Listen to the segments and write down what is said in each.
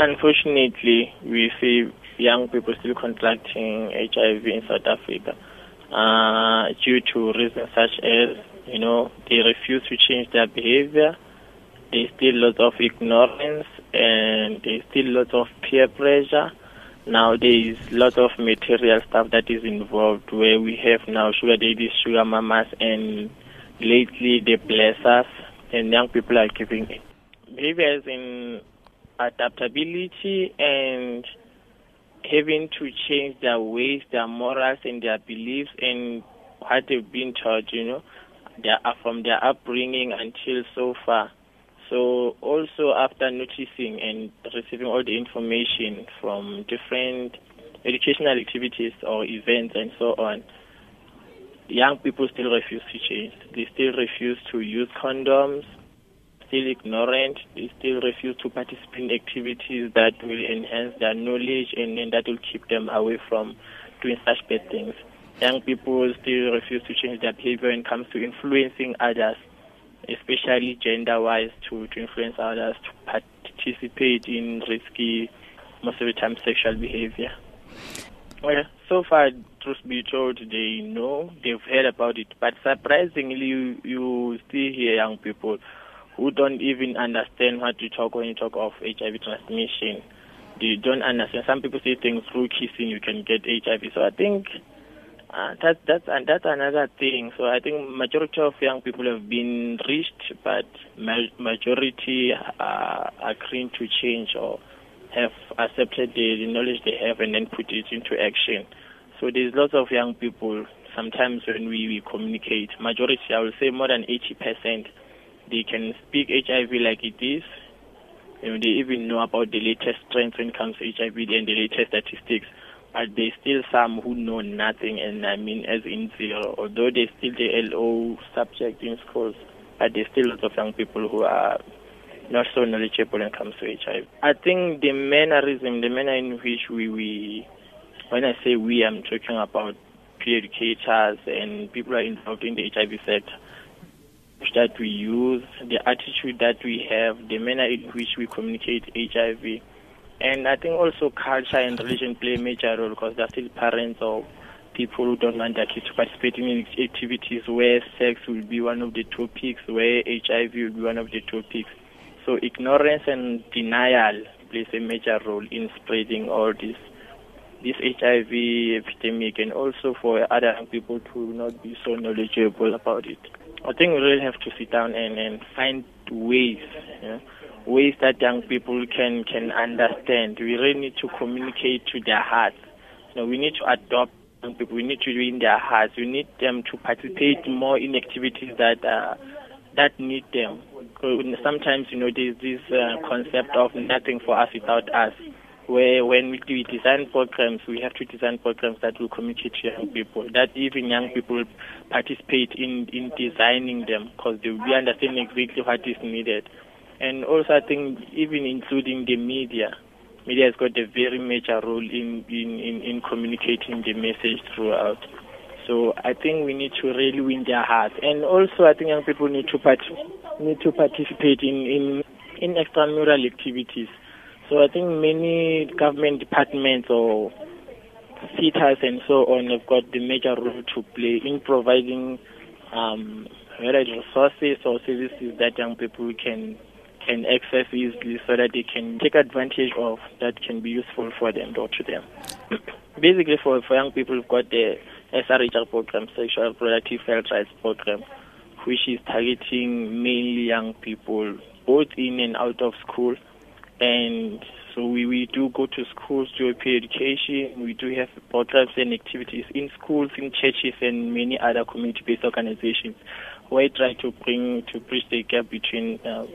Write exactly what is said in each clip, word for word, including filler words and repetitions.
Unfortunately, we see young people still contracting H I V in South Africa uh, due to reasons such as, you know, they refuse to change their behavior. There's still a lot of ignorance and there's still a lot of peer pressure. Now there is a lot of material stuff that is involved where we have now sugar daddies, sugar mamas, and lately they bless us and young people are giving it. Behaviors in adaptability and having to change their ways, their morals and their beliefs and what they've been taught, you know, they are from their upbringing until so far. So also after noticing and receiving all the information from different educational activities or events and so on, young people still refuse to change. They still refuse to use condoms, still ignorant. They still refuse to participate in activities that will enhance their knowledge and, and that will keep them away from doing such bad things. Young people still refuse to change their behavior when it comes to influencing others, especially gender-wise, to, to influence others to participate in risky, most of the time, sexual behavior. Well, so far, truth be told, they know, they've heard about it, but surprisingly, you, you still hear young people who don't even understand what you talk when you talk of H I V transmission. They don't understand. Some people say things through kissing you can get H I V, so I think Uh, that, that's, and that's another thing. So I think majority of young people have been reached, but ma- majority are agreeing to change or have accepted the, the knowledge they have and then put it into action. So there's lots of young people, sometimes when we, we communicate, majority, I would say more than eighty percent, they can speak H I V like it is. You know, they even know about the latest trends when it comes to H I V and the latest statistics. But there's still some who know nothing, and I mean as in zero, although there's still the L O subject in schools, but there's still lots of young people who are not so knowledgeable when it comes to H I V. I think the mannerism, the manner in which we, we when I say we, I'm talking about peer educators and people who are involved in the H I V sector, that we use, the attitude that we have, the manner in which we communicate H I V. And I think also culture and religion play a major role because there are still parents or people who don't want their kids to participate in activities where sex will be one of the topics, where H I V will be one of the topics. So ignorance and denial plays a major role in spreading all this, this H I V epidemic, and also for other people to not be so knowledgeable about it. I think we really have to sit down and, and find ways, you know, ways that young people can, can understand. We really need to communicate to their hearts. You know, we need to adopt young people. We need to win their hearts. We need them to participate more in activities that uh, that need them. Sometimes, you know, there's this uh, concept of nothing for us without us, where when we do design programs, we have to design programs that will communicate to young people, that even young people participate in, in designing them because they will be understanding exactly what is needed. And also, I think even including the media, media has got a very major role in, in, in, in communicating the message throughout. So I think we need to really win their hearts. And also, I think young people need to part- need to participate in, in, in extramural activities. So I think many government departments or CETAs and so on have got the major role to play in providing um, resources or services that young people can can access easily so that they can take advantage of that can be useful for them or to them. Basically, for, for young people, we've got the S R H R program, Sexual Reproductive Health Rights Program, which is targeting mainly young people, both in and out of school. And so we, we do go to schools to peer education. We do have programs and activities in schools, in churches, and many other community-based organizations where we try to bring to bridge the gap between Uh,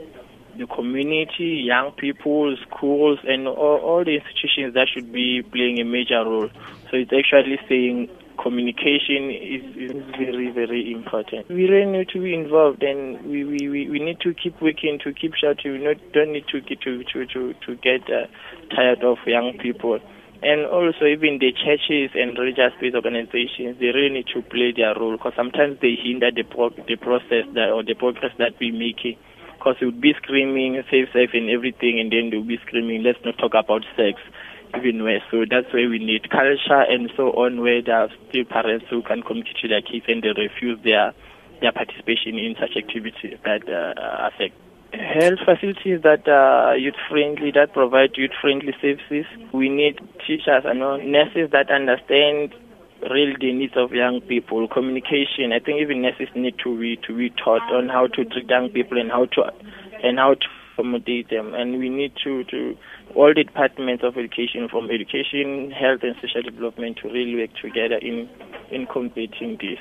the community, young people, schools, and all, all the institutions that should be playing a major role. So it's actually saying communication is, is very, very important. We really need to be involved, and we, we, we, we need to keep working, to keep shouting. We not, don't need to get, to, to, to, to get uh, tired of young people. And also even the churches and religious-based organizations, they really need to play their role because sometimes they hinder the, pro- the process that, or the progress that we're making. because you would be screaming, safe, safe and everything, and then they'll be screaming, let's not talk about sex, even worse. So that's where we need culture and so on, where there are still parents who can communicate to their kids and they refuse their their participation in such activities that uh, affect health facilities that are youth-friendly, that provide youth-friendly services. We need teachers and nurses that understand really the needs of young people. Communication, I think even nurses need to be to be taught on how to treat young people and how to and how to accommodate them. And we need to, to all the departments of education, from education, health and social development, to really work together in, in combating this.